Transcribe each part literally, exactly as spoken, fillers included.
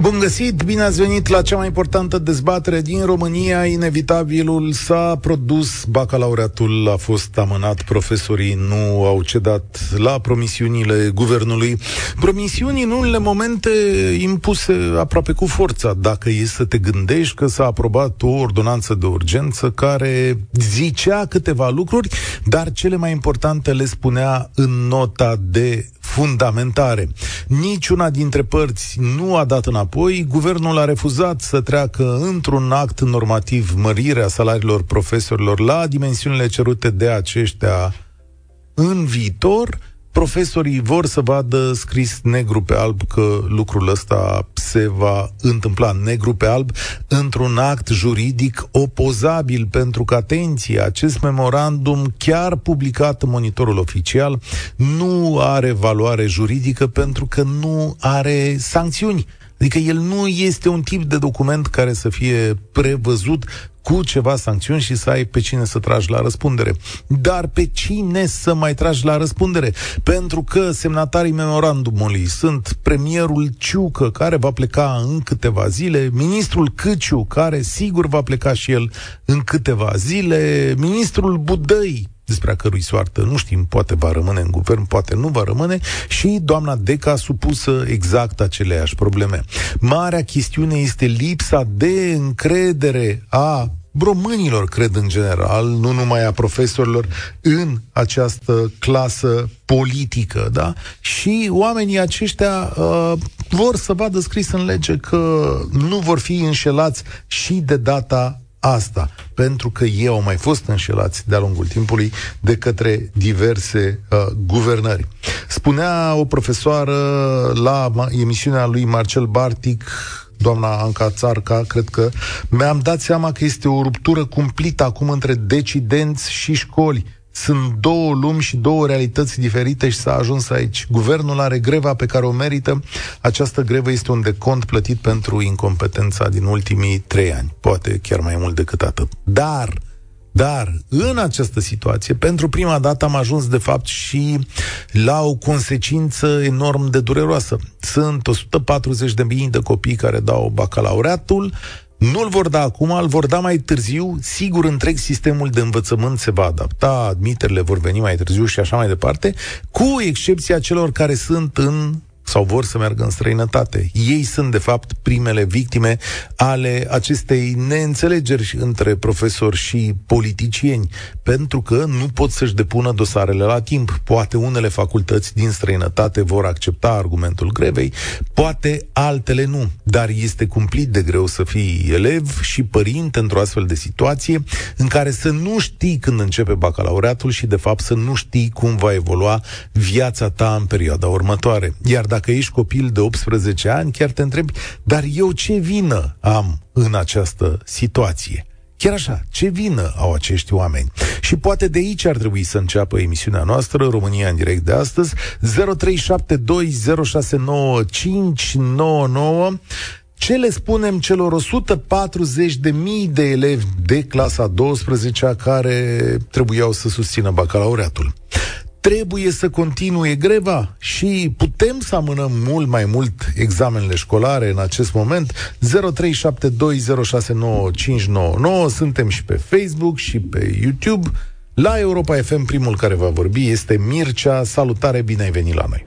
Bun găsit, bine ați venit la cea mai importantă dezbatere din România. Inevitabilul s-a produs, bacalaureatul a fost amânat, profesorii nu au cedat la promisiunile guvernului. Promisiuni în unele momente impuse aproape cu forța, dacă e să te gândești că s-a aprobat o ordonanță de urgență care zicea câteva lucruri, dar cele mai importante le spunea în nota de fundamentare. Niciuna dintre părți nu a dat înapoi, guvernul a refuzat să treacă într-un act normativ mărirea salariilor profesorilor la dimensiunile cerute de aceștia în viitor. Profesorii vor să vadă scris negru pe alb că lucrul ăsta se va întâmpla, negru pe alb, într-un act juridic opozabil, pentru că, atenție, acest memorandum, chiar publicat în Monitorul Oficial, nu are valoare juridică pentru că nu are sancțiuni. Adică el nu este un tip de document care să fie prevăzut cu ceva sancțiuni și să ai pe cine să tragi la răspundere. Dar pe cine să mai tragi la răspundere? Pentru că semnatarii memorandumului sunt premierul Ciucă, care va pleca în câteva zile, ministrul Căciu, care sigur va pleca și el în câteva zile, ministrul Budăi, despre a cărui soartă nu știm, poate va rămâne în guvern, poate nu va rămâne, și doamna Deca supusă exact aceleași probleme. Marea chestiune este lipsa de încredere a românilor, cred în general, nu numai a profesorilor, în această clasă politică, da? Și oamenii aceștia uh, vor să vadă scris în lege că nu vor fi înșelați și de data asta, pentru că ei au mai fost înșelați de-a lungul timpului de către diverse uh, guvernări. Spunea o profesoară la emisiunea lui Marcel Bartic, doamna Anca Țarca, cred că, mi-am dat seama că este o ruptură cumplită acum între decidenți și școli. Sunt două lumi și două realități diferite și s-a ajuns aici. Guvernul are greva pe care o merită. Această grevă este un decont plătit pentru incompetența din ultimii trei ani. Poate chiar mai mult decât atât. Dar, dar, în această situație, pentru prima dată am ajuns, de fapt, și la o consecință enorm de dureroasă. Sunt o sută patruzeci de mii de copii care dau bacalaureatul. Nu-l vor da acum, îl vor da mai târziu. Sigur, întreg sistemul de învățământ se va adapta, admiterile vor veni mai târziu și așa mai departe, cu excepția celor care sunt în sau vor să meargă în străinătate. Ei sunt, de fapt, primele victime ale acestei neînțelegeri între profesori și politicieni, pentru că nu pot să-și depună dosarele la timp. Poate unele facultăți din străinătate vor accepta argumentul grevei, poate altele nu, dar este cumplit de greu să fii elev și părinte într-o astfel de situație în care să nu știi când începe bacalaureatul și, de fapt, să nu știi cum va evolua viața ta în perioada următoare. Iar dacă Dacă ești copil de optsprezece ani, chiar te întrebi, dar eu ce vină am în această situație? Chiar așa, ce vină au acești oameni? Și poate de aici ar trebui să înceapă emisiunea noastră, România în direct, de astăzi. zero trei șapte doi zero șase nouă cinci nouă nouă. Ce le spunem celor o sută patruzeci de mii de elevi de clasa a douăsprezecea care trebuiau să susțină bacalaureatul? Trebuie să continue greva și putem să amânăm mult mai mult examenele școlare în acest moment? zero trei șapte doi zero șase nouă cinci nouă nouă. Suntem și pe Facebook și pe YouTube. La Europa F M primul care va vorbi este Mircea. Salutare, bine ai venit la noi!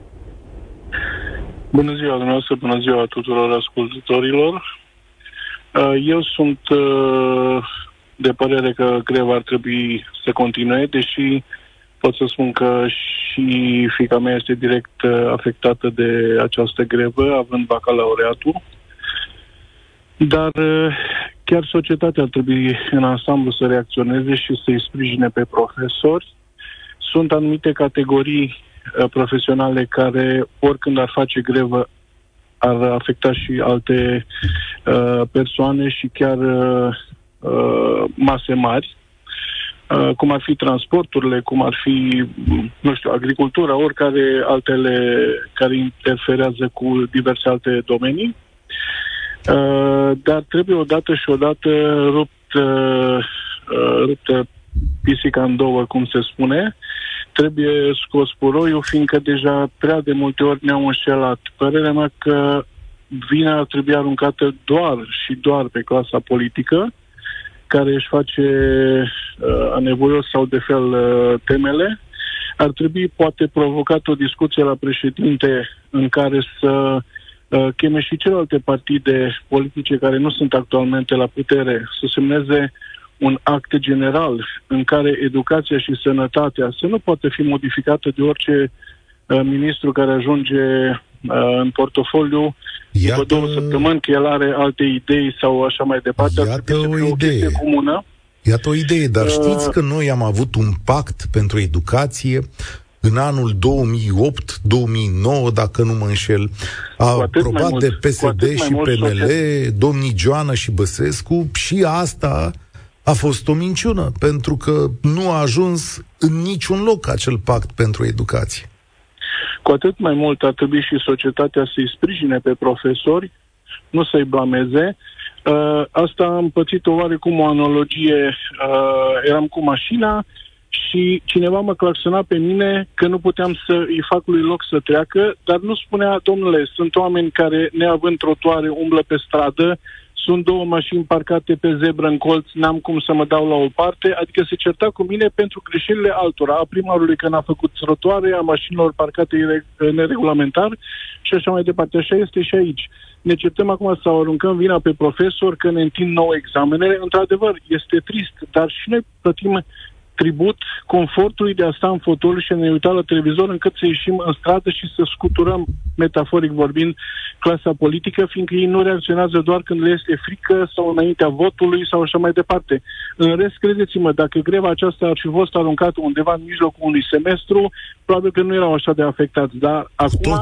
Bună ziua dumneavoastră, bună ziua tuturor ascultătorilor. Eu sunt de părere că greva ar trebui să continue, deși pot să spun că și fiica mea este direct afectată de această grevă, având bacalaureatul. Dar chiar societatea ar trebui în ansamblu să reacționeze și să-i sprijine pe profesori. Sunt anumite categorii profesionale care, oricând ar face grevă, ar afecta și alte uh, persoane și chiar uh, mase mari. Cum ar fi transporturile, cum ar fi, nu știu, agricultura, oricare altele care interferează cu diverse alte domenii. Dar trebuie odată și odată rupt, rupt pisica în două, cum se spune, trebuie scos puroiul, fiindcă deja prea de multe ori ne-au înșelat. Părerea mea că vina ar trebui aruncată doar și doar pe clasa politică, care își face uh, anevoios sau de fel uh, temele. Ar trebui poate provocat o discuție la președinte în care să uh, cheme și celelalte partide politice care nu sunt actualmente la putere să semneze un act general în care educația și sănătatea să nu poate fi modificată de orice uh, ministru care ajunge uh, în portofoliu. Iată... după două săptămâni că el are alte idei sau așa mai departe. Iată o idee. O comună. Iată o idee, dar știți că noi am avut un pact pentru educație în anul două mii opt două mii nouă, dacă nu mă înșel, aprobat de P S D și P N L, domnii Ioana și Băsescu, și asta a fost o minciună, pentru că nu a ajuns în niciun loc acel pact pentru educație. Cu atât mai mult ar trebui și societatea să-i sprijine pe profesori, nu să-i blameze. Uh, asta am pățit oarecum o analogie. Uh, eram cu mașina și cineva mă claxona pe mine că nu puteam să-i fac lui loc să treacă, dar nu spunea, domnule, sunt oameni care, neavând trotuare, umblă pe stradă, sunt două mașini parcate pe zebră în colț, n-am cum să mă dau la o parte, adică se certa cu mine pentru greșelile altora, a primarului că n-a făcut trotuare, a mașinilor parcate neregulamentar și așa mai departe. Așa este și aici. Ne certăm acum să aruncăm vina pe profesor că ne întind nouă examenele. Într-adevăr, este trist, dar și noi plătim tribut confortului de a sta în fotol și a ne uita la televizor încât să ieșim în stradă și să scuturăm, metaforic vorbind, clasa politică, fiindcă ei nu reacționează doar când le este frică sau înaintea votului sau așa mai departe. În rest, credeți-mă, dacă greva aceasta ar fi fost aruncată undeva în mijlocul unui semestru, probabil că nu erau așa de afectați, dar acum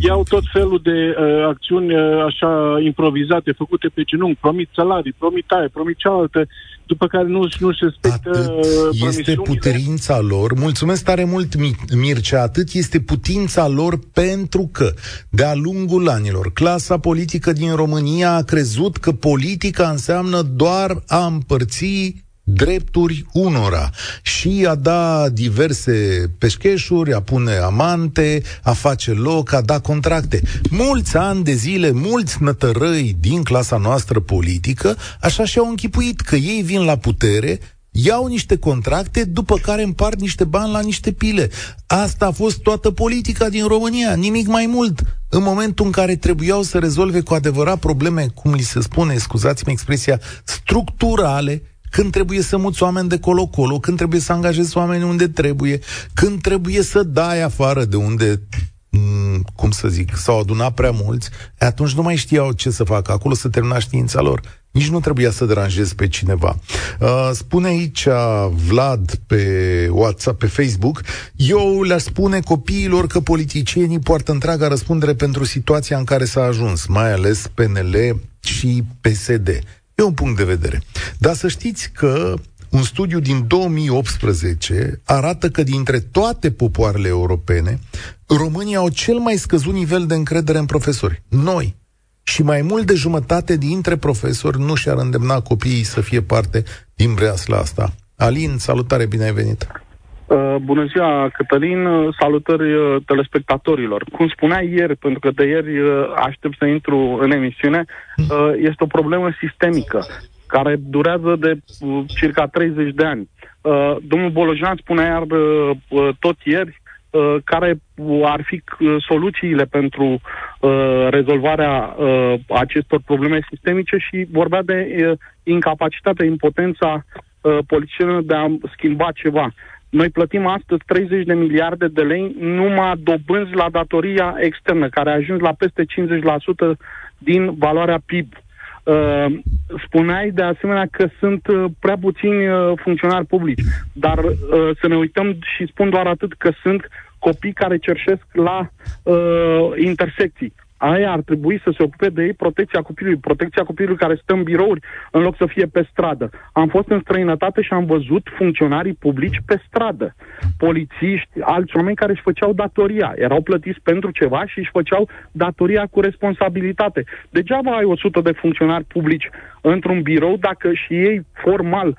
iau tot felul de uh, acțiuni uh, așa improvizate, făcute pe genunchi, promit salarii, promit aia, promit cealaltă, după care nu, nu se respectă promisiunile. Este puterința lor, mulțumesc tare mult, Mircea, atât este putința lor, pentru că de-a lungul anilor, clasa politică din România a crezut că politica înseamnă doar a împărți drepturi unora și a da diverse peșcheșuri, a pune amante, a face loc, a da contracte. Mulți ani de zile, mulți nătărăi din clasa noastră politică așa și-au închipuit că ei vin la putere, iau niște contracte, după care împart niște bani la niște pile. Asta a fost toată politica din România, nimic mai mult. În momentul în care trebuiau să rezolve cu adevărat probleme, cum li se spune, scuzați-mi expresia, structurale, când trebuie să muți oameni de colo-colo, când trebuie să angajezi oameni unde trebuie, când trebuie să dai afară de unde, cum să zic, s-au adunat prea mulți, atunci nu mai știau ce să facă, acolo se termina știința lor. Nici nu trebuia să deranjezi pe cineva. Spune aici Vlad pe WhatsApp, pe Facebook: eu le-aș spune copiilor că politicienii poartă întreaga răspundere pentru situația în care s-a ajuns, mai ales P N L și P S D. E un punct de vedere. Dar să știți că un studiu din două mii optsprezece arată că dintre toate popoarele europene, România au cel mai scăzut nivel de încredere în profesori. Noi. Și mai mult de jumătate dintre profesori nu și-ar îndemna copiii să fie parte din breasla asta. Alin, salutare, bine ai venit! Uh, bună ziua, Cătălin, salutări uh, telespectatorilor. Cum spunea ieri, pentru că de ieri uh, aștept să intru în emisiune, uh, este o problemă sistemică care durează de uh, circa treizeci de ani. Uh, domnul Bolojan spunea iar uh, uh, tot ieri uh, care ar fi soluțiile pentru uh, rezolvarea uh, acestor probleme sistemice și vorbea de uh, incapacitatea, impotența uh, politicienilor de a schimba ceva. Noi plătim astăzi treizeci de miliarde de lei numai dobânzi la datoria externă, care a ajuns la peste cincizeci la sută din valoarea P I B. Spuneai de asemenea că sunt prea puțini funcționari publici, dar să ne uităm și spun doar atât, că sunt copii care cerșesc la uh, intersecții. Aia ar trebui să se ocupe de ei, protecția copilului, protecția copilului care stă în birouri în loc să fie pe stradă. Am fost în străinătate și am văzut funcționarii publici pe stradă, polițiști, alți oameni care își făceau datoria, erau plătiți pentru ceva și își făceau datoria cu responsabilitate. Degeaba ai o sută de funcționari publici într-un birou dacă și ei formal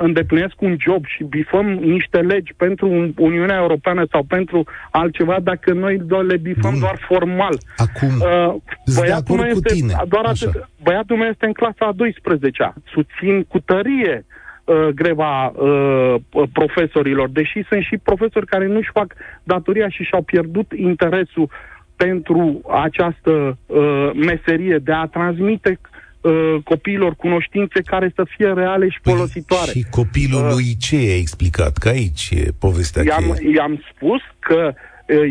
îndeplinesc un job și bifăm niște legi pentru Uniunea Europeană sau pentru altceva, dacă noi le bifăm Bun. doar formal. Acum, uh, băiatul, meu este, doar atât, băiatul meu este în clasa a douăsprezecea. Susțin cu tărie uh, greva uh, profesorilor, deși sunt și profesori care nu-și fac datoria și și-au pierdut interesul pentru această uh, meserie de a transmite copiilor cunoștințe care să fie reale și păi folositoare. Și copilul uh, lui ce i-a explicat? Că aici e povestea i-am, cheie. I-am spus că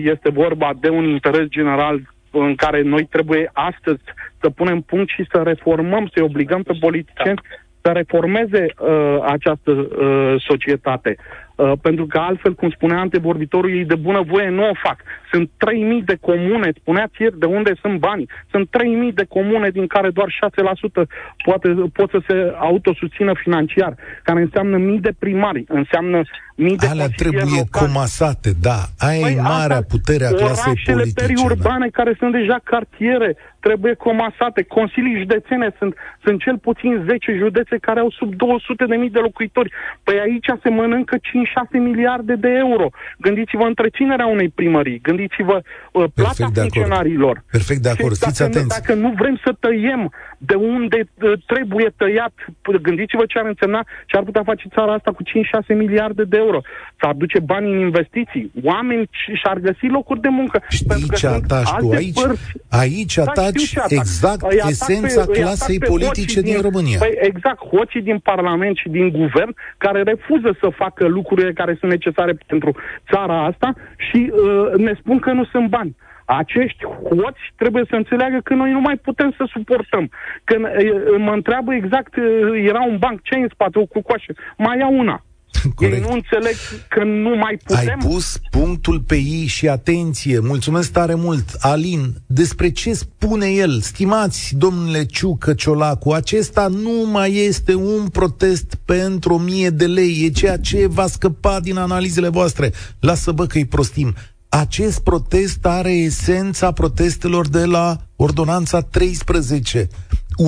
este vorba de un interes general în care noi trebuie astăzi să punem punct și să reformăm, să-i obligăm pe politicieni să reformeze uh, această uh, societate. Uh, pentru că altfel, cum spunea antevorbitorul, ei de bunăvoie nu o fac. Sunt trei mii de comune, spuneați ieri de unde sunt bani. Sunt trei mii de comune din care doar șase la sută poate, pot să se autosusțină financiar, care înseamnă mii de primari, înseamnă mii de Alea trebuie locali. comasate, da. Aia păi e marea asta, putere a clasei politice. Periurbane, da, care sunt deja cartiere, trebuie comasate. Consilii județene sunt, sunt cel puțin zece județe care au sub două sute de mii de locuitori. Păi aici se mănâncă cinci șase miliarde de euro. Gândiți-vă întreținerea unei primării, gândiți-vă uh, plata funcționarilor. Perfect de acord, fiți atenți. Dacă nu vrem să tăiem de unde uh, trebuie tăiat, gândiți-vă ce ar însemna, ce ar putea face țara asta cu cinci șase miliarde de euro. Să aduce bani în investiții, oameni și-ar găsi locuri de muncă. Știi ce ataci tu aici? Părți. Aici ataci da, exact atac. esența pe, clasei politice din, din România. Păi, exact, hoții din Parlament și din Guvern care refuză să facă lucrurile care sunt necesare pentru țara asta și uh, ne spun că nu sunt bani. Acești hoți trebuie să înțeleagă că noi nu mai putem să suportăm. Când uh, mă întreabă exact, uh, era un banc, ce ai în spate, o cucoașă? Mai ia una. Corect. Ei nu înțeleg că nu mai putem. Ai pus punctul pe ei și atenție. Mulțumesc tare mult, Alin. Despre ce spune el? Stimați domnule Ciucă, Ciolacu, acesta nu mai este un protest pentru o mie de lei. E ceea ce va scăpa din analizele voastre. Lasă bă că-i prostim. Acest protest are esența protestelor de la Ordonanța treisprezece.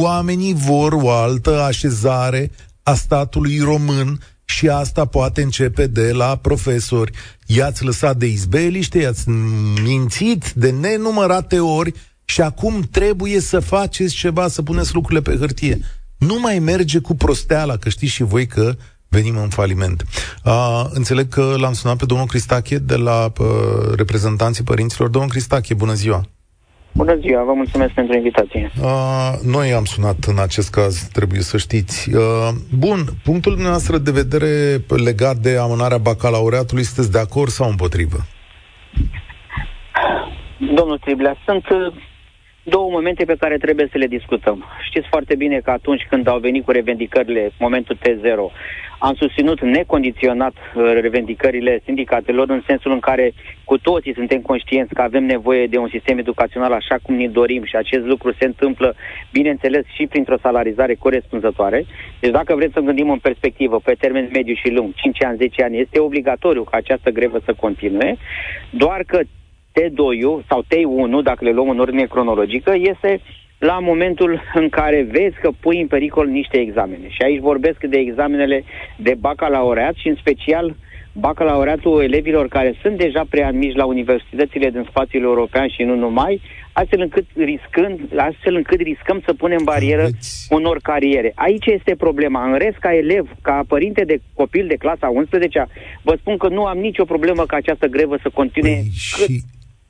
Oamenii vor o altă așezare a statului român. Și asta poate începe de la profesori. I-ați lăsat de izbeliște, i-ați mințit de nenumărate ori și acum trebuie să faceți ceva, să puneți lucrurile pe hârtie. Nu mai merge cu prosteala, că știți și voi că venim în faliment. Uh, înțeleg că l-am sunat pe domnul Cristache de la uh, reprezentanții părinților. Domnul Cristache, bună ziua! Bună ziua, vă mulțumesc pentru invitație. Uh, noi am sunat în acest caz, trebuie să știți. Uh, bun, punctul dumneavoastră de vedere legat de amânarea bacalaureatului, sunteți de acord sau împotrivă? Domnul Striblea, sunt două momente pe care trebuie să le discutăm. Știți foarte bine că atunci când au venit cu revendicările, momentul T zero, am susținut necondiționat revendicările sindicatelor în sensul în care cu toții suntem conștienți că avem nevoie de un sistem educațional așa cum ne dorim și acest lucru se întâmplă, bineînțeles, și printr-o salarizare corespunzătoare. Deci dacă vreți să gândim în perspectivă, pe termen mediu și lung, cinci ani, zece ani, este obligatoriu ca această grevă să continue, doar că T doi sau T unu, dacă le luăm în ordine cronologică, este la momentul în care vezi că pui în pericol niște examene. Și aici vorbesc de examenele de bacalaureat și în special bacalaureatul elevilor care sunt deja preadmiși la universitățile din spațiul european și nu numai, astfel încât, riscând, astfel încât riscăm să punem barieră unor cariere. Aici este problema. În rest, ca elev, ca părinte de copil de clasa a unsprezecea, vă spun că nu am nicio problemă ca această grevă să continue. Păi și,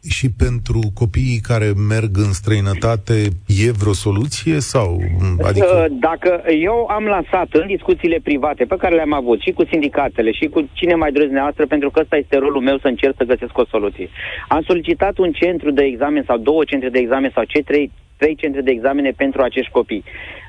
și pentru copiii care merg în străinătate e vreo soluție? Sau, adică... Dacă eu am lansat în discuțiile private pe care le-am avut și cu sindicatele și cu cine mai doresc dumneavoastră, pentru că ăsta este rolul meu, să încerc să găsesc o soluție. Am solicitat un centru de examen sau două centre de examen sau ce trei trei centre de examene pentru acești copii.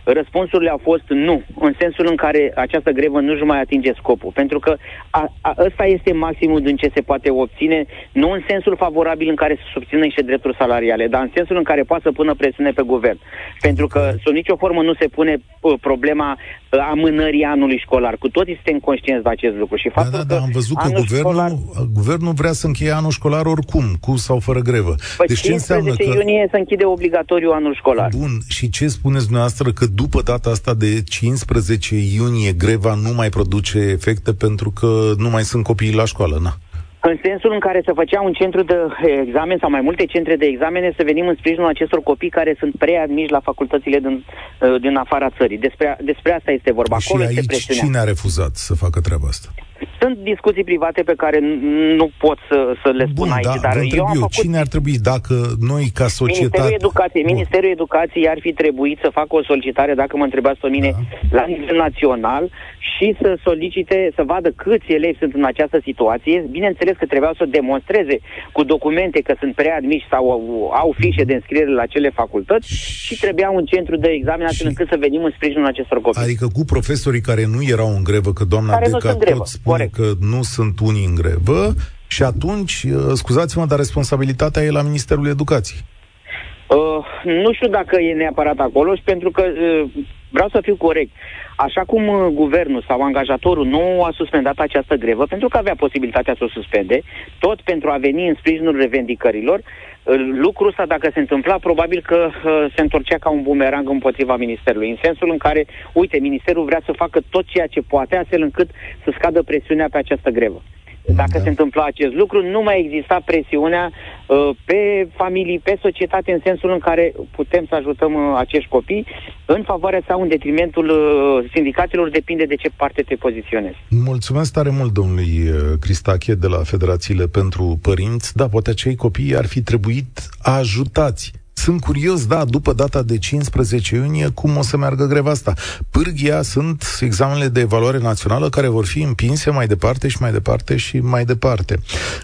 Răspunsurile au fost nu, în sensul în care această grevă nu-și mai atinge scopul, pentru că a, a, ăsta este maximul din ce se poate obține, nu în sensul favorabil în care se susțină niște drepturi salariale, dar în sensul în care poate să pună presiune pe guvern, pentru că sub nicio formă nu se pune uh, problema uh, amânării anului școlar. Cu toții suntem conștienți de acest lucru. Și faptul da, da, da, că am văzut că guvernul, școlar... guvernul vrea să încheie anul școlar oricum, cu sau fără grevă. Păi deci ce înseamnă că... cincisprezece iunie se închide obligatoriu anul școlar. Bun, și ce spuneți dumneavoastră că după data asta de cincisprezece iunie greva nu mai produce efecte pentru că nu mai sunt copiii la școală, na? În sensul în care se făcea un centru de examen sau mai multe centre de examene, să venim în sprijinul acestor copii care sunt preadmiși la facultățile din, din afara țării. Despre, despre asta este vorba. Și acolo aici este presiunea. Cine a refuzat să facă treaba asta? Sunt discuții private pe care nu pot să, să le spun. Bun, aici, da, dar eu, eu am făcut... Cine ar trebui, dacă noi ca societate... Ministerul Educației, Ministerul Educației ar fi trebuit să facă o solicitare, dacă mă întrebați pe mine, da, la nivel național și să solicite, să vadă câți elevi sunt în această situație. Bineînțeles că trebuiau să demonstreze cu documente că sunt preadmiși sau au, au fișe de înscriere la acele facultăți și trebuia un centru de examen astfel încât să venim în sprijinul acestor copii. Adică cu profesorii care nu erau în grevă, că doamna Deca tot spune că nu sunt unii în grevă, și atunci, scuzați-mă, dar responsabilitatea e la Ministerul Educației. Uh, nu știu dacă e neapărat acolo, și pentru că uh, vreau să fiu corect. Așa cum uh, guvernul sau angajatorul nu a suspendat această grevă, pentru că avea posibilitatea să o suspende, tot pentru a veni în sprijinul revendicărilor, uh, lucrul ăsta, dacă se întâmpla, probabil că uh, se întorcea ca un bumerang împotriva Ministerului, în sensul în care, uite, Ministerul vrea să facă tot ceea ce poate, astfel încât să scadă presiunea pe această grevă. Dacă da. se întâmpla acest lucru, nu mai exista presiunea uh, pe familii, pe societate, în sensul în care putem să ajutăm uh, acești copii în favoarea sau în detrimentul uh, sindicatelor, depinde de ce parte te poziționezi. Mulțumesc tare mult domnului Cristache de la Federațiile pentru Părinți. Da, poate acei copii ar fi trebuit ajutați. Sunt curios, da, după data de cincisprezece iunie, cum o să meargă greva asta. Pârghia sunt examenele de evaluare națională care vor fi împinse mai departe și mai departe și mai departe.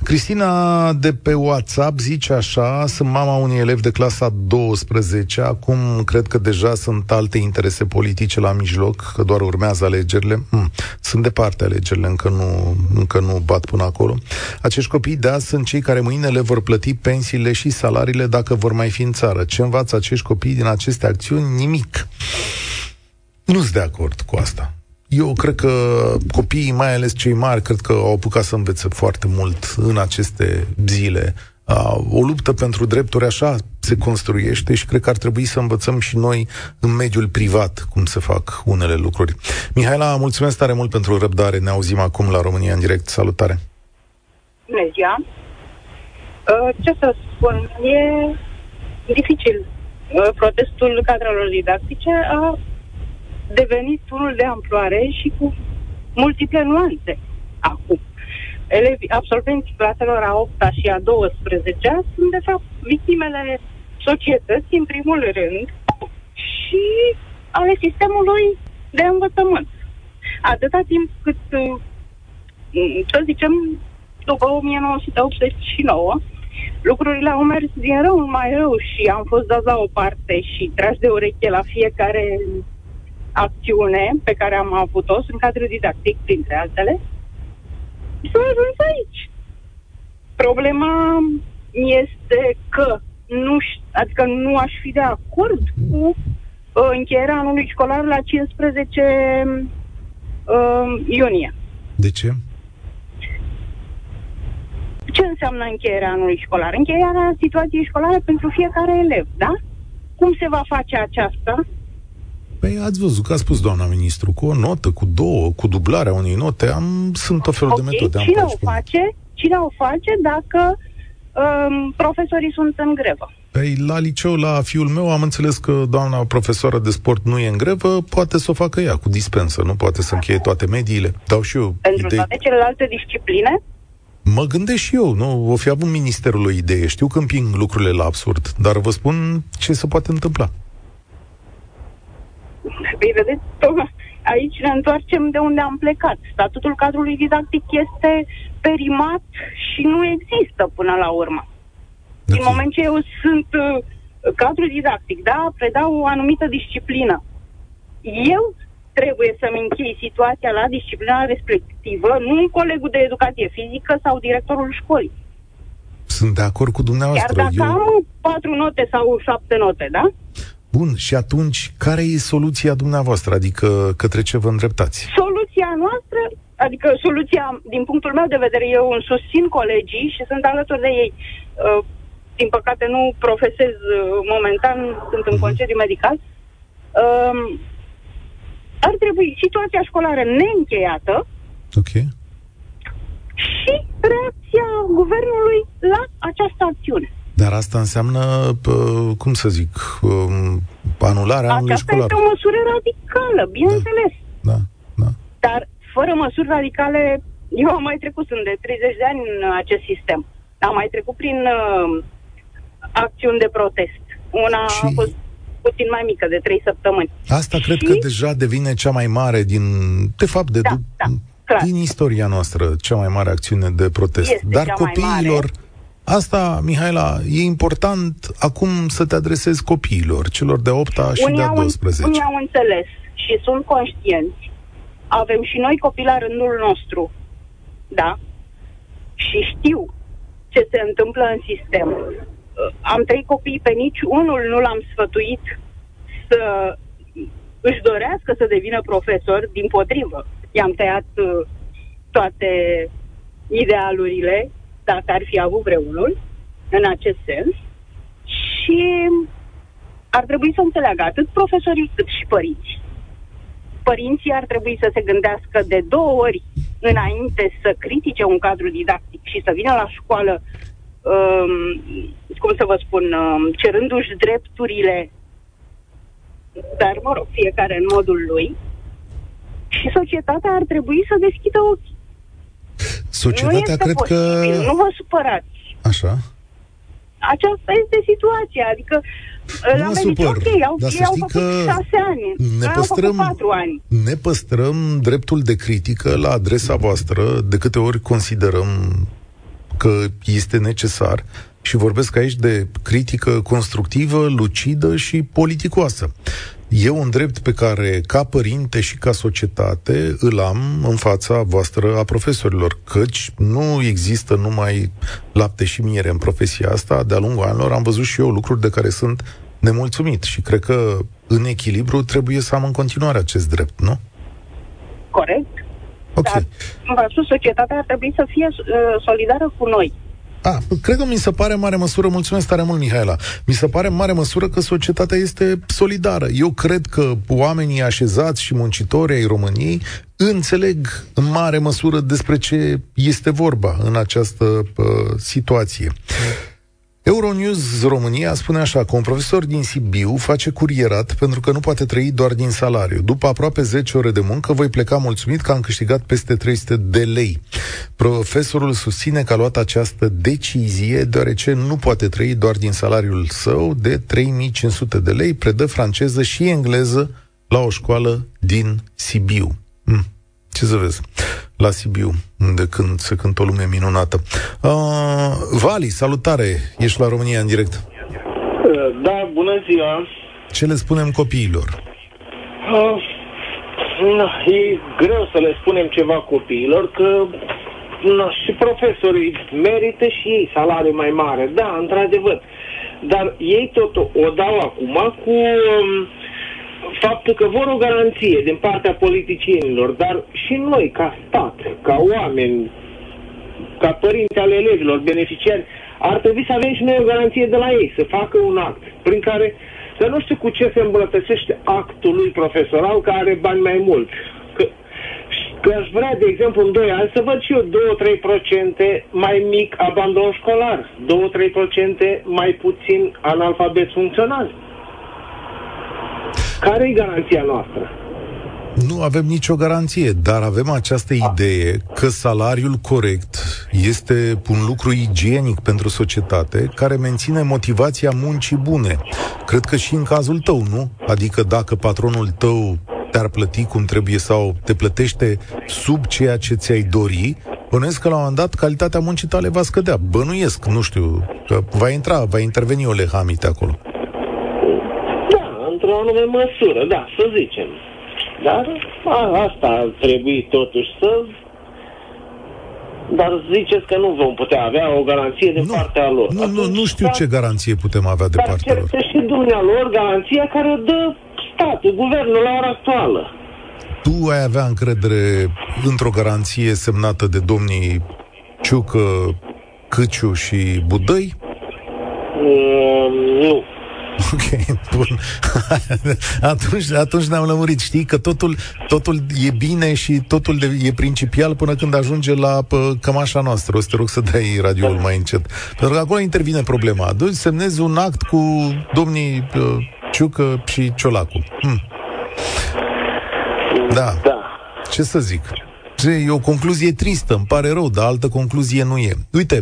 Cristina de pe WhatsApp zice așa: sunt mama unui elev de clasa a douăsprezecea, acum cred că deja sunt alte interese politice la mijloc, că doar urmează alegerile. Hmm, sunt departe alegerile, încă nu, încă nu bat până acolo. Acești copii de azi sunt cei care mâine le vor plăti pensiile și salariile, dacă vor mai fi în țară. Ce învață acești copii din aceste acțiuni? Nimic. Nu-s de acord cu asta. Eu cred că copiii, mai ales cei mari, cred că au apucat să învețe foarte mult în aceste zile. O luptă pentru drepturi așa se construiește și cred că ar trebui să învățăm și noi în mediul privat cum se fac unele lucruri. Mihaela, mulțumesc tare mult pentru răbdare. Ne auzim acum la România în direct. Salutare! Bună ziua! Ce să spun? E... dificil. Protestul cadrelor didactice a devenit unul de amploare și cu multiple nuanțe. Acum, elevii absolvenți claselor a a opta și a a douăsprezecea sunt, de fapt, victimele societății, în primul rând, și ale sistemului de învățământ. Atâta timp cât, să zicem, după o mie nouă sute optzeci și nouă, lucrurile au mers din rău în mai rău și am fost dați la o parte și trași de ureche la fiecare acțiune pe care am avut-o în cadrul didactic, printre altele, s-a ajuns aici. Problema este că nu, adică nu aș fi de acord cu uh, încheierea anului școlar la cincisprezece iunie. De ce? Ce înseamnă încheierea anului școlar? Încheierea situației școlare pentru fiecare elev, da? Cum se va face aceasta? Păi ați văzut că a spus doamna ministru, cu o notă, cu două, cu dublarea unei note, am, sunt tot felul okay, de metode. Cine o face? Cine o face dacă um, profesorii sunt în grevă? Păi la liceu, la fiul meu, am înțeles că doamna profesoară de sport nu e în grevă, poate să o facă ea cu dispensă, nu poate să încheie toate mediile. Dau și eu pentru idei. Toate celelalte discipline? Mă gândesc și eu, nu? O fi avut ministerul o idee. Știu că împing lucrurile la absurd, dar vă spun ce se poate întâmpla. Păi, vedeți, aici ne întoarcem de unde am plecat. Statutul cadrului didactic este perimat și nu există până la urmă. De Din fi. moment ce eu sunt cadrul didactic, da, predau o anumită disciplină, eu trebuie să-mi închei situația la disciplina respectivă, nu colegul de educație fizică sau directorul școlii. Sunt de acord cu dumneavoastră. Chiar dacă eu... am patru note sau șapte note, da? Bun, și atunci, care e soluția dumneavoastră? Adică, către ce vă îndreptați? Soluția noastră, adică soluția, din punctul meu de vedere, eu îmi susțin colegii și sunt alături de ei. Din păcate nu profesez momentan, sunt în mm-hmm. concediu medical. Um, ar trebui situația școlară neîncheiată, okay, și reacția guvernului la această acțiune. Dar asta înseamnă, cum să zic, anularea anului școlar. Asta este o măsură radicală, bineînțeles. Da, da, da. Dar fără măsuri radicale, eu am mai trecut, sunt de treizeci de ani în acest sistem. Am mai trecut prin uh, acțiuni de protest. Una și... a fost puțin mai mică, de trei săptămâni. Asta și... cred că deja devine cea mai mare din, de fapt, de da, du- da, clar. din istoria noastră, cea mai mare acțiune de protest. Este Dar copiilor... Asta, Mihaela, e important acum să te adresezi copiilor, celor de a opta și de a douăsprezecea. Unii au înțeles și sunt conștienți. Avem și noi copii la rândul nostru, da? Și știu ce se întâmplă în sistem. Am trei copii, pe nici unul nu l-am sfătuit să își dorească să devină profesor, din potrivă. I-am tăiat toate idealurile, dacă ar fi avut vreunul, în acest sens, și ar trebui să înțeleagă atât profesorii cât și părinții. Părinții ar trebui să se gândească de două ori înainte să critice un cadru didactic și să vină la școală, um, cum să vă spun, um, cerându-și drepturile, dar, mă rog, fiecare în modul lui, și societatea ar trebui să deschidă ochii. Societatea, nu cred posibil, că... Nu vă supărați. Așa. Aceasta este situația. Adică nu mă supăr, okay, au, dar să știi că șase ani, ne păstrăm, patru ani. Ne păstrăm dreptul de critică la adresa voastră de câte ori considerăm că este necesar. Și vorbesc aici de critică constructivă, lucidă și politicoasă. E un drept pe care, ca părinte și ca societate, îl am în fața voastră a profesorilor, căci nu există numai lapte și miere în profesia asta. De-a lungul anilor am văzut și eu lucruri de care sunt nemulțumit și cred că, în echilibru, trebuie să am în continuare acest drept, nu? Corect. Okay. Dar, v-am spus, societatea ar trebui să fie uh, solidară cu noi. A, cred că mi se pare mare măsură, mulțumesc tare mult, Mihaela, mi se pare mare măsură că societatea este solidară. Eu cred că oamenii așezați și muncitori ai României înțeleg în mare măsură despre ce este vorba în această uh, situație. Euronews România spune așa că un profesor din Sibiu face curierat pentru că nu poate trăi doar din salariu. După aproape zece ore de muncă, voi pleca mulțumit că am câștigat peste trei sute de lei. Profesorul susține că a luat această decizie deoarece nu poate trăi doar din salariul său de trei mii cinci sute de lei, predă franceză și engleză la o școală din Sibiu. Mm. Ce să vezi, la Sibiu, de când se cântă o lume minunată. Uh, Vali, salutare, ești la România în direct. Da, bună ziua. Ce le spunem copiilor? Uh, e greu să le spunem ceva copiilor, că na, și profesorii merită și ei salariu mai mare, da, într-adevăr. Dar ei tot o dau acum cu... Um, faptul că vor o garanție din partea politicienilor, dar și noi, ca stat, ca oameni, ca părinți ale elevilor, beneficiari, ar trebui să avem și noi o garanție de la ei, să facă un act prin care, să nu știu cu ce se îmbrătășește actul lui profesoral care are bani mai mult. Că, că aș vrea, de exemplu, în doi ani să văd și eu doi-trei procente mai mic abandon școlar, doi-trei procente mai puțin analfabet funcțional. Care e garanția noastră? Nu avem nicio garanție, dar avem această idee că salariul corect este un lucru igienic pentru societate, care menține motivația muncii bune. Cred că și în cazul tău, nu? Adică dacă patronul tău te-ar plăti cum trebuie sau te plătește sub ceea ce ți-ai dori, bănuiesc că la un moment dat calitatea muncii tale va scădea. Bănuiesc, nu știu, că va intra, va interveni o lehamite acolo. O anume măsură, da, să zicem. Dar a, asta ar trebui totuși să... Dar ziceți că nu vom putea avea o garanție de nu, partea lor. Nu, atunci, nu știu dar, ce garanție putem avea de partea lor. Dar și dumnealor garanția care o dă statul, guvernul la ora actuală. Tu ai avea încredere într-o garanție semnată de domnii Ciucă, Căciu și Budăi? Mm, nu. Ok, bun. Atunci, atunci ne-am lămurit. Știi că totul, totul e bine și totul de, e principial până când ajunge la pă, cămașa noastră. O să te rog să dai radioul mai încet, pentru că acolo intervine problema. Deci semnezi un act cu domnii pă, Ciucă și Ciolacu. Hm. Da. Da. Ce să zic? E o concluzie tristă, îmi pare rău, dar altă concluzie nu e. Uite,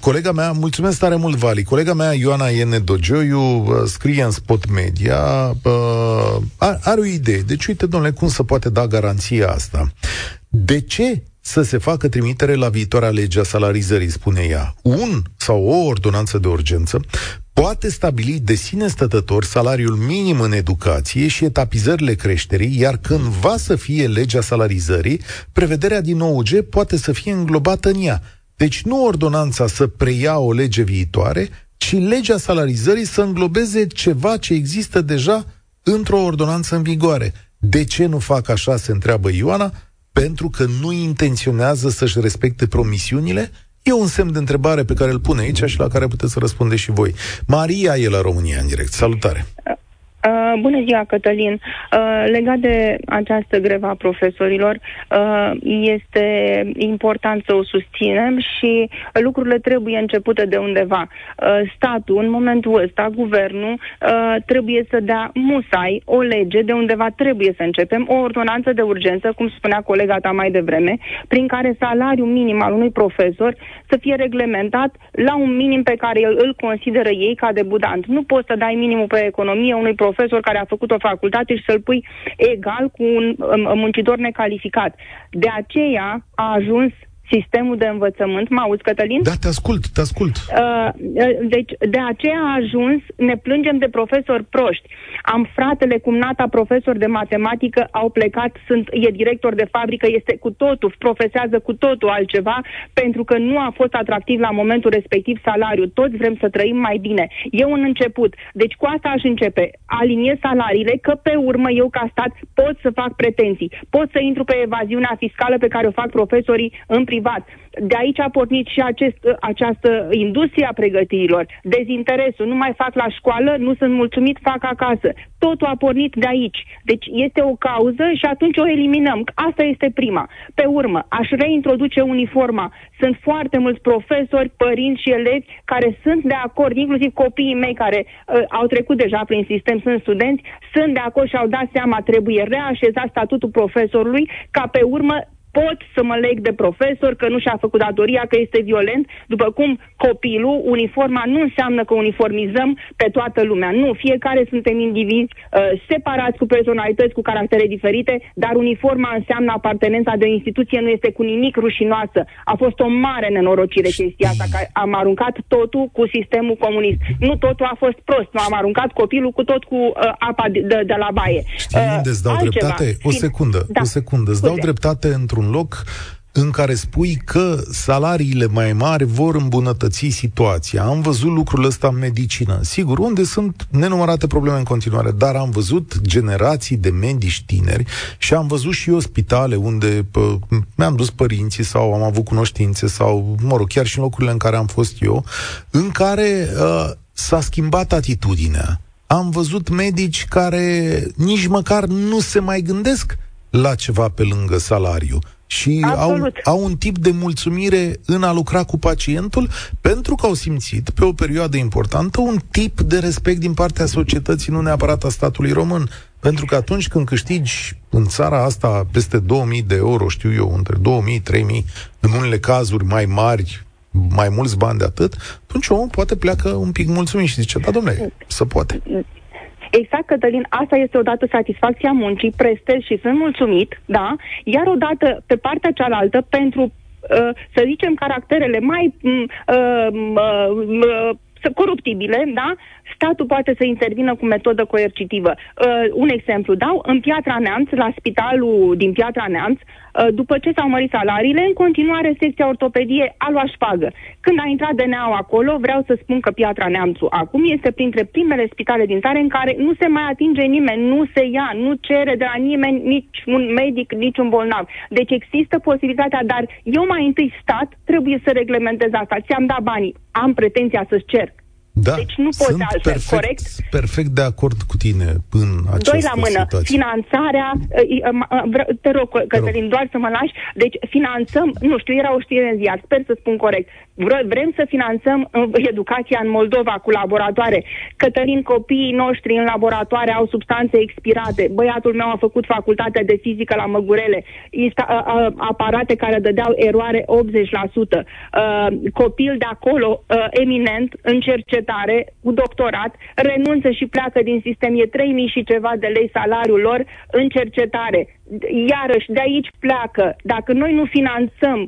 colega mea, mulțumesc tare mult, Vali, colega mea, Ioana E. N. Dogeoiu, scrie în Spot Media, uh, are o idee. Deci, uite, domnule, cum se poate da garanția asta? De ce să se facă trimitere la viitoarea lege a salarizării, spune ea? Un sau o ordonanță de urgență poate stabili de sine stătător salariul minim în educație și etapizările creșterii, iar când va să fie legea salarizării, prevederea din O U G poate să fie înglobată în ea. Deci nu ordonanța să preia o lege viitoare, ci legea salarizării să înglobeze ceva ce există deja într-o ordonanță în vigoare. De ce nu fac așa, se întreabă Ioana? Pentru că nu intenționează să-și respecte promisiunile? E un semn de întrebare pe care îl pune aici și la care puteți să răspundeți și voi. Maria e la România în direct. Salutare! Uh, bună ziua, Cătălin! Uh, legat de această grevă a profesorilor, uh, este important să o susținem și lucrurile trebuie începute de undeva. Uh, statul, în momentul ăsta, guvernul, uh, trebuie să dea musai o lege, de undeva trebuie să începem, o ordonanță de urgență, cum spunea colega ta mai devreme, prin care salariul minim al unui profesor să fie reglementat la un minim pe care îl, îl consideră ei ca debutant. Nu poți să dai minimul pe economie unui profesor profesor care a făcut o facultate și să-l pui egal cu un muncitor necalificat. De aceea a ajuns sistemul de învățământ. Mă auzi, Cătălin? Da, te ascult, te ascult. Uh, deci, de aceea a ajuns, ne plângem de profesori proști. Am fratele cumnata profesor de matematică, au plecat, sunt, e director de fabrică, este cu totul, profesează cu totul altceva, pentru că nu a fost atractiv la momentul respectiv salariul. Toți vrem să trăim mai bine. E un început. Deci cu asta aș începe. Aliniez salariile, că pe urmă eu ca stat pot să fac pretenții. Pot să intru pe evaziunea fiscală pe care o fac profesorii în privat. De aici a pornit și acest, această industrie a pregătirilor. Dezinteresul, nu mai fac la școală, nu sunt mulțumit, fac acasă. Totul a pornit de aici. Deci este o cauză și atunci o eliminăm. Asta este prima. Pe urmă, aș reintroduce uniforma. Sunt foarte mulți profesori, părinți și elevi care sunt de acord, inclusiv copiii mei care uh, au trecut deja prin sistem, sunt studenți, sunt de acord și au dat seama, trebuie reașezat statutul profesorului, ca pe urmă pot să mă leg de profesor, că nu și-a făcut datoria, că este violent, după cum copilul, uniforma nu înseamnă că uniformizăm pe toată lumea. Nu, fiecare suntem indivizi uh, separați, cu personalități, cu caractere diferite, dar uniforma înseamnă apartenența de o instituție, nu este cu nimic rușinoasă. A fost o mare nenorocire chestia asta, că am aruncat totul cu sistemul comunist. Nu totul a fost prost, nu am aruncat copilul cu tot cu uh, apa de, de, de la baie. Știi uh, unde îți dau altceva. dreptate? O secundă, da. o secundă, îți dau dreptate într-un un loc în care spui că salariile mai mari vor îmbunătăți situația. Am văzut lucrul ăsta în medicină. Sigur, unde sunt nenumărate probleme în continuare, dar am văzut generații de medici tineri și am văzut și eu spitale unde pă, mi-am dus părinții sau am avut cunoștințe sau, mă rog, chiar și în locurile în care am fost eu, în care uh, s-a schimbat atitudinea. Am văzut medici care nici măcar nu se mai gândesc la ceva pe lângă salariu și au, au un tip de mulțumire în a lucra cu pacientul, pentru că au simțit pe o perioadă importantă un tip de respect din partea societății, nu neapărat a statului român, pentru că atunci când câștigi în țara asta peste două mii de euro, știu eu, între două mii, trei mii, în unele cazuri mai mari, mai mulți bani de atât, atunci omul poate pleacă un pic mulțumit și zice, da, domnule, se poate. Exact, Cătălin, asta este odată satisfacția muncii, prestez și sunt mulțumit, da? Iar odată, pe partea cealaltă, pentru, uh, să zicem, caracterele mai uh, uh, uh, coruptibile, da? Statul poate să intervină cu metodă coercitivă. Uh, un exemplu dau, în Piatra Neamț, la spitalul din Piatra Neamț, după ce s-au mărit salariile, în continuare secția ortopedie a luat șpagă. Când a intrat D N A-ul acolo, vreau să spun că Piatra Neamțu acum este printre primele spitale din țară în care nu se mai atinge nimeni, nu se ia, nu cere de la nimeni, nici un medic, nici un bolnav. Deci există posibilitatea, dar eu mai întâi stat trebuie să reglementez asta. Ți-am dat banii, am pretenția să-ți cer. Da, deci nu poți altfel, perfect, corect? Perfect de acord cu tine în această Doi la mână, situație. Finanțarea, te rog, Cătălin, doar să mă lași, deci finanțăm, nu știu, era o știre în ziar, sper să spun corect, vrem să finanțăm educația în Moldova cu laboratoare. Cătălin, copiii noștri în laboratoare au substanțe expirate. Băiatul meu a făcut facultatea de fizică la Măgurele. Aparate care dădeau eroare optzeci la sută. Copil de acolo, eminent, în cercetare, cu doctorat, renunță și pleacă din sistem. E trei mii și ceva de lei salariul lor în cercetare. Iarăși, de aici pleacă. Dacă noi nu finanțăm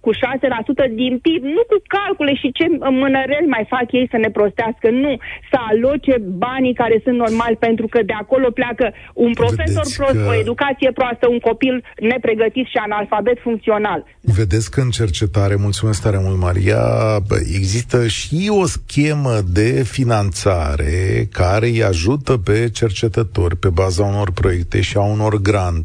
cu șase la sută din P I B, nu cu calcule și ce mânăreli mai fac ei să ne prostească, nu. Să aloce banii care sunt normali, pentru că de acolo pleacă un profesor vedeți prost, că... o educație proastă, un copil nepregătit și analfabet funcțional. Vedeți că în cercetare, mulțumesc tare mult, Maria, există și o schemă de finanțare care îi ajută pe cercetători pe baza unor proiecte și a unor grant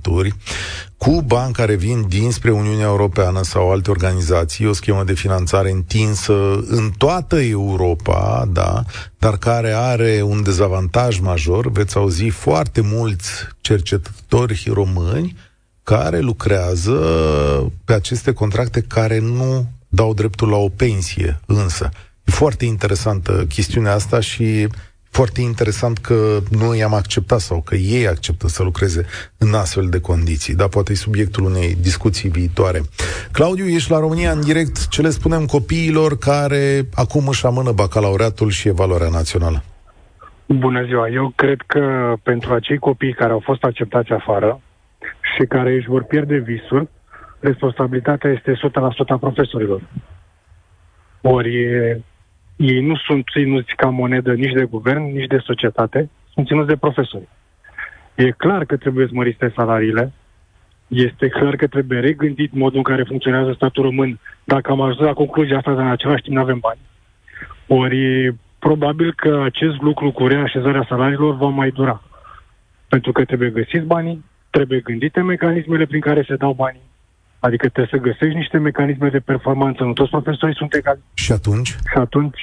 cu bani care vin dinspre Uniunea Europeană sau alte organizații, o schemă de finanțare întinsă în toată Europa, da, dar care are un dezavantaj major. Veți auzi foarte mulți cercetători români care lucrează pe aceste contracte care nu dau dreptul la o pensie, însă. E foarte interesantă chestiunea asta și... foarte interesant că noi am acceptat sau că ei acceptă să lucreze în astfel de condiții, dar poate e subiectul unei discuții viitoare. Claudiu, ești la România în direct. Ce le spunem copiilor care acum își amână bacalaureatul și evaluarea națională? Bună ziua! Eu cred că pentru acei copii care au fost acceptați afară și care își vor pierde visul, responsabilitatea este o sută la sută a profesorilor. Ori... ei nu sunt ținuți ca monedă nici de guvern, nici de societate, sunt ținuți de profesori. E clar că trebuie mărite salariile, este clar că trebuie regândit modul în care funcționează statul român. Dacă am ajuns la concluzia asta, dar în același timp nu avem bani. Ori probabil că acest lucru cu reașezarea salariilor va mai dura. Pentru că trebuie găsiți banii, trebuie gândite mecanismele prin care se dau banii. Adică trebuie să găsești niște mecanisme de performanță. Nu toți profesorii sunt egali. Și atunci? Și atunci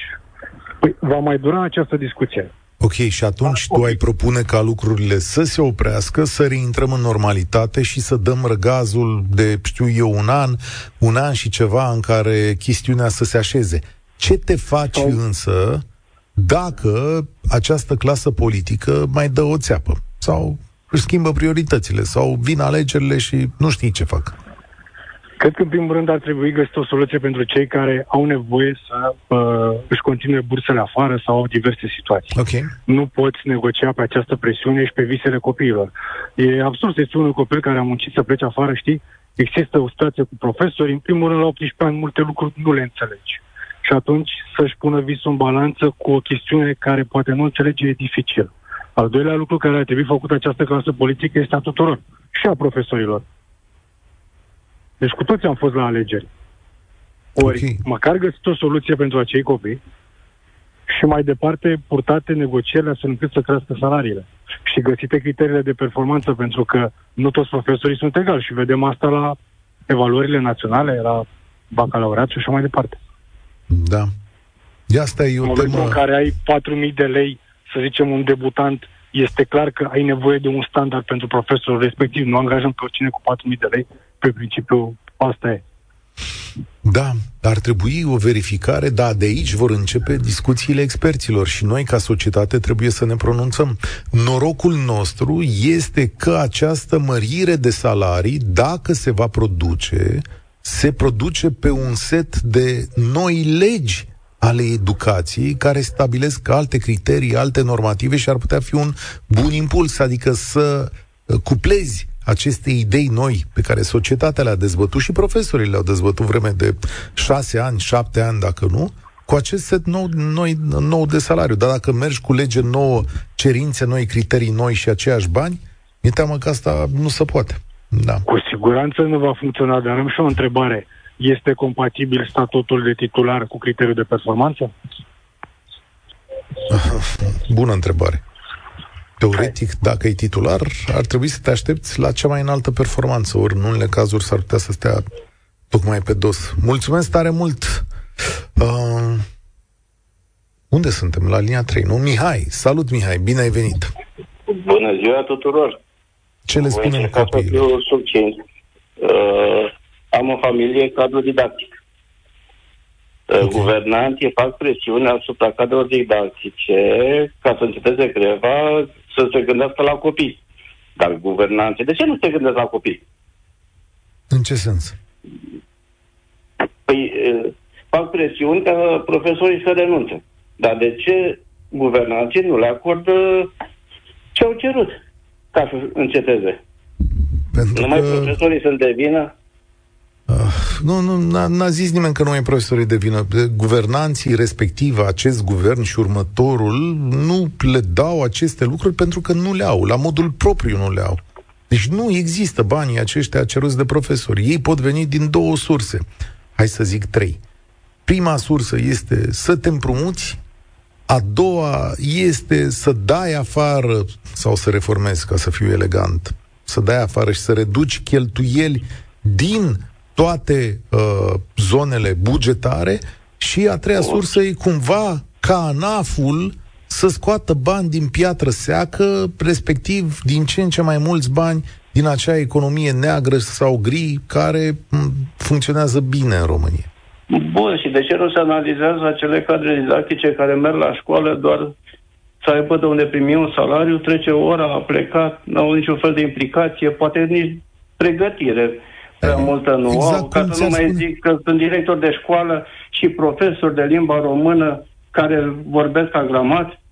păi, va mai dura această discuție. Ok, și atunci ah, tu okay. ai propune ca lucrurile să se oprească, să reintrăm în normalitate și să dăm răgazul de, știu eu, un an, un an și ceva în care chestiunea să se așeze. Ce te faci Sau... însă dacă această clasă politică mai dă o țeapă? Sau își schimbă prioritățile? Sau vin alegerile și nu știi ce fac? Cred că, în primul rând, ar trebui găsit o soluție pentru cei care au nevoie să uh, își continue bursele afară sau au diverse situații. Okay. Nu poți negocia pe această presiune și pe visele copiilor. E absurd să-i spun unui copil care a muncit să plece afară, știi? Există o situație cu profesori, în primul rând, la optsprezece ani, multe lucruri nu le înțelegi. Și atunci să-și pună visul în balanță cu o chestiune care poate nu înțelege e dificil. Al doilea lucru care ar trebui făcut această clasă politică este a tuturor și a profesorilor. Deci cu toți am fost la alegeri. Ori, okay. măcar găsit o soluție pentru acei copii și mai departe purtate negocierile astfel încât să crească salariile și găsite criteriile de performanță, pentru că nu toți profesorii sunt egali și vedem asta la evaluările naționale, la bacalaureat și așa mai departe. Da. De asta e o temă... În momentul în care ai patru mii de lei, să zicem, un debutant, este clar că ai nevoie de un standard pentru profesorul respectiv. Nu angajăm pe oricine cu patru mii de lei. Pe principiu, asta e. Da, ar trebui o verificare, dar de aici vor începe discuțiile experților și noi, ca societate, trebuie să ne pronunțăm. Norocul nostru este că această mărire de salarii, dacă se va produce, se produce pe un set de noi legi ale educației, care stabilesc alte criterii, alte normative și ar putea fi un bun impuls, adică să cuplezi aceste idei noi pe care societatea le-a dezbătut și profesorii le-au dezbătut vreme de șase ani, șapte ani, dacă nu, cu acest set nou, noi, nou de salariu. Dar dacă mergi cu lege nouă, cerințe noi, criterii noi și aceiași bani, mi-e teamă că asta nu se poate. Da. Cu siguranță nu va funcționa, dar am și o întrebare. Este compatibil statutul de titular cu criteriul de performanță? Bună întrebare. Teoretic, dacă e titular, ar trebui să te aștepți la cea mai înaltă performanță, ori în unele cazuri s-ar putea să stea tocmai pe dos. Mulțumesc tare mult! Uh, Unde suntem? La linia trei, nu? Mihai, salut Mihai, bine ai venit. Bună ziua tuturor. Ce le spunem copiilor? Uh, am o familie cadru didactic. Uh, okay. Guvernanții fac presiune asupra cadrelor didactice ca să înceteze greva, să se gândească la copii. Dar guvernanții, de ce nu se gândesc la copii? În ce sens? Păi, uh, fac presiuni ca profesorii să renunțe. Dar de ce guvernanții nu le acordă ce au cerut ca să înceteze? Pentru numai că... profesorii sunt de vină? Uh, nu, nu, n-a, n-a zis nimeni că numai profesorii de vină. Guvernanții respectiv, acest guvern și următorul, nu le dau aceste lucruri pentru că nu le au. La modul propriu nu le au. Deci nu există banii aceștia ceruți de profesori. Ei pot veni din două surse. Hai să zic trei. Prima sursă este să te împrumuți, a doua este să dai afară, sau să reformezi, ca să fiu elegant, să dai afară și să reduci cheltuieli din toate uh, zonele bugetare, și a treia sursă e cumva ca ANAF-ul să scoată bani din piatră seacă, respectiv din ce în ce mai mulți bani din acea economie neagră sau gri care funcționează bine în România. Bun, și de ce nu se analizează acele cadre didactice care merg la școală doar să aibă de unde primi un salariu, trece o oră, a plecat, nu au niciun fel de implicație, poate nici pregătire prea multă nu exact au, ca să nu mai zic că sunt directori de școală și profesori de limba română care vorbesc agramați.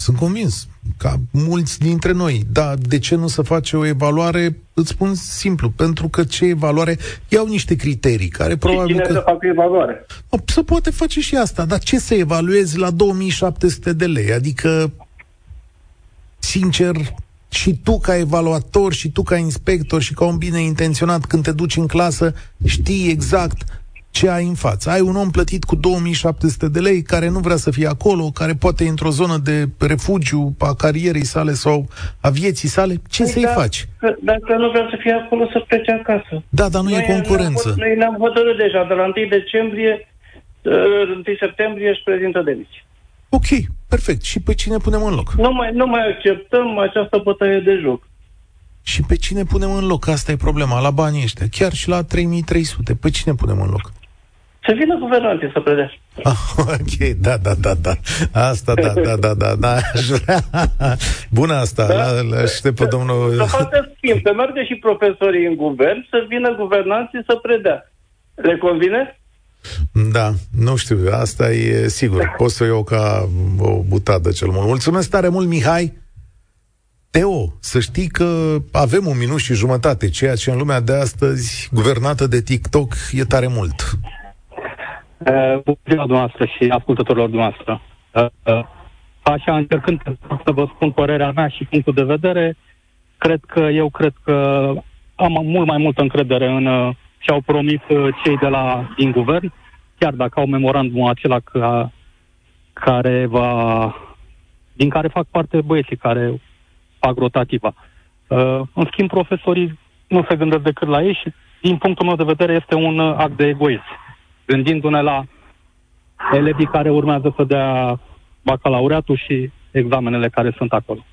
Sunt convins, ca mulți dintre noi. Dar de ce nu se face o evaluare? Îți spun simplu, pentru că ce evaluare? Iau niște criterii care probabil cine că... să facă evaluare? O, să poate face și asta, dar ce să evaluezi la două mii șapte sute de lei? Adică, sincer, și tu ca evaluator, și tu ca inspector, și ca om bine intenționat, când te duci în clasă, știi exact... ce ai în față. Ai un om plătit cu două mii șapte sute de lei care nu vrea să fie acolo, care poate e într-o zonă de refugiu a carierei sale sau a vieții sale. Ce păi să-i da, faci? Dacă nu vrea să fie acolo, să plece acasă. Da, dar nu noi e concurență. Noi ne-am hotărât deja. De la întâi decembrie, întâi septembrie își prezintă demisie. Ok, perfect. Și pe cine punem în loc? Nu mai, nu mai acceptăm această bătăie de joc. Și pe cine punem în loc? Asta e problema, la banii ăștia. Chiar și la trei mii trei sute. Pe cine punem în loc? Să vină guvernanții să predea. Ah, ok, da, da, da, da. Asta, da, da, da, da, da. Bună asta, da? Aștept pe domnul... Să facă schimb, să merge și profesorii în guvern, să vină guvernanții să predea. Le convine? Da, nu știu, asta e sigur. Pot să iau ca o butadă cel mult. Mulțumesc tare mult, Mihai. Teo, să știi că avem un minut și jumătate, ceea ce în lumea de astăzi, guvernată de TikTok, e tare mult. Bună ziua dumneavoastră și ascultătorilor dumneavoastră. Așa, încercând să vă spun părerea mea și punctul de vedere, cred că eu cred că am mult mai multă încredere în ce au promis cei de la, din guvern, chiar dacă au memorandumul acela ca, care va, din care fac parte băieții care fac rotativa. Uh, în schimb, profesorii nu se gândesc decât la ei și, din punctul meu de vedere, este un act de egoism. Gândindu-ne la elevii care urmează să dea bacalaureatul și examenele care sunt acolo.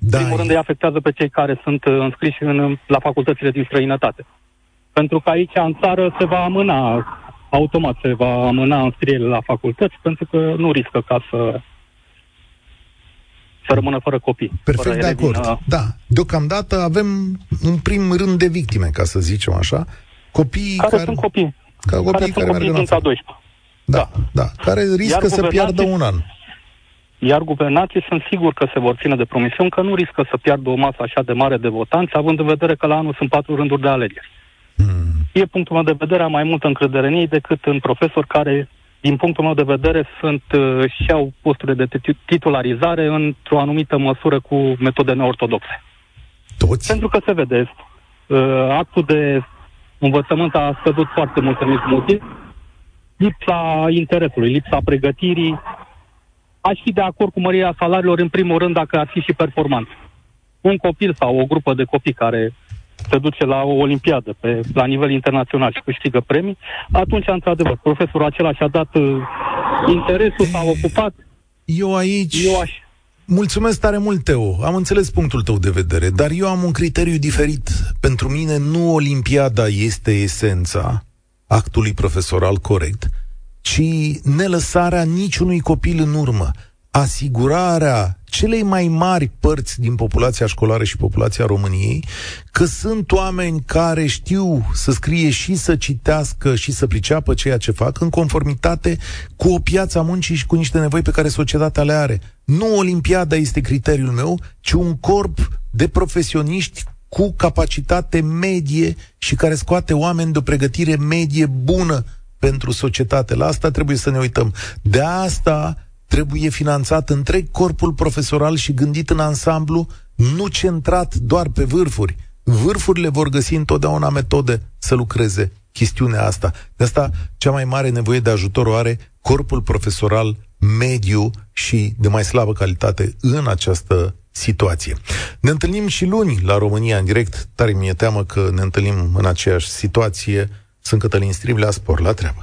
În primul rând, îi afectează pe cei care sunt înscriși în, la facultățile din străinătate. Pentru că aici, în țară, se va amâna, automat se va amâna înscrierile la facultăți, pentru că nu riscă ca să... să rămână fără copii. Perfect, fără de acord. Din... Da. Deocamdată avem în prim rând de victime, ca să zicem așa, copiii care... care sunt copii. Ca copii care, care sunt copii din a doisprea. Da, da, da. Care riscă iar să piardă un an. Iar guvernații sunt sigur că se vor ține de promisiuni, că nu riscă să piardă o masă așa de mare de votanți, având în vedere că la anul sunt patru rânduri de alegeri. Hmm. E punctul meu de vedere, am mai multă încredere în ei decât în profesori care... Din punctul meu de vedere, sunt uh, și au posturile de titularizare într-o anumită măsură cu metode neortodoxe. Toți? Pentru că se vede. Uh, actul de învățământ a scăzut foarte mult în motiv. Lipsa interesului, lipsa pregătirii. Aș fi de acord cu mărirea salariilor, în primul rând, dacă ar fi și performanță. Un copil sau o grupă de copii care... se duce la o olimpiadă pe, la nivel internațional și câștigă premii, atunci, într-adevăr, profesorul acela și-a dat uh, interesul, s-a ocupat, Eu aici... Eu aș... Mulțumesc tare mult, Teo. Am înțeles punctul tău de vedere, dar eu am un criteriu diferit. Pentru mine nu Olimpiada este esența actului profesoral corect, ci nelăsarea niciunui copil în urmă, asigurarea celei mai mari părți din populația școlară și populația României că sunt oameni care știu să scrie și să citească și să priceapă ceea ce fac în conformitate cu o piață a muncii și cu niște nevoi pe care societatea le are. Nu Olimpiada este criteriul meu, ci un corp de profesioniști cu capacitate medie și care scoate oameni de o pregătire medie bună pentru societate. La asta trebuie să ne uităm. De asta trebuie finanțat întreg corpul profesoral și gândit în ansamblu, nu centrat doar pe vârfuri. Vârfurile vor găsi întotdeauna metode să lucreze chestiunea asta. De asta cea mai mare nevoie de ajutor o are corpul profesoral mediu și de mai slabă calitate în această situație. Ne întâlnim și luni la România în direct. Tare mi-e teamă că ne întâlnim în aceeași situație. Sunt Cătălin Striblea, spor la treabă.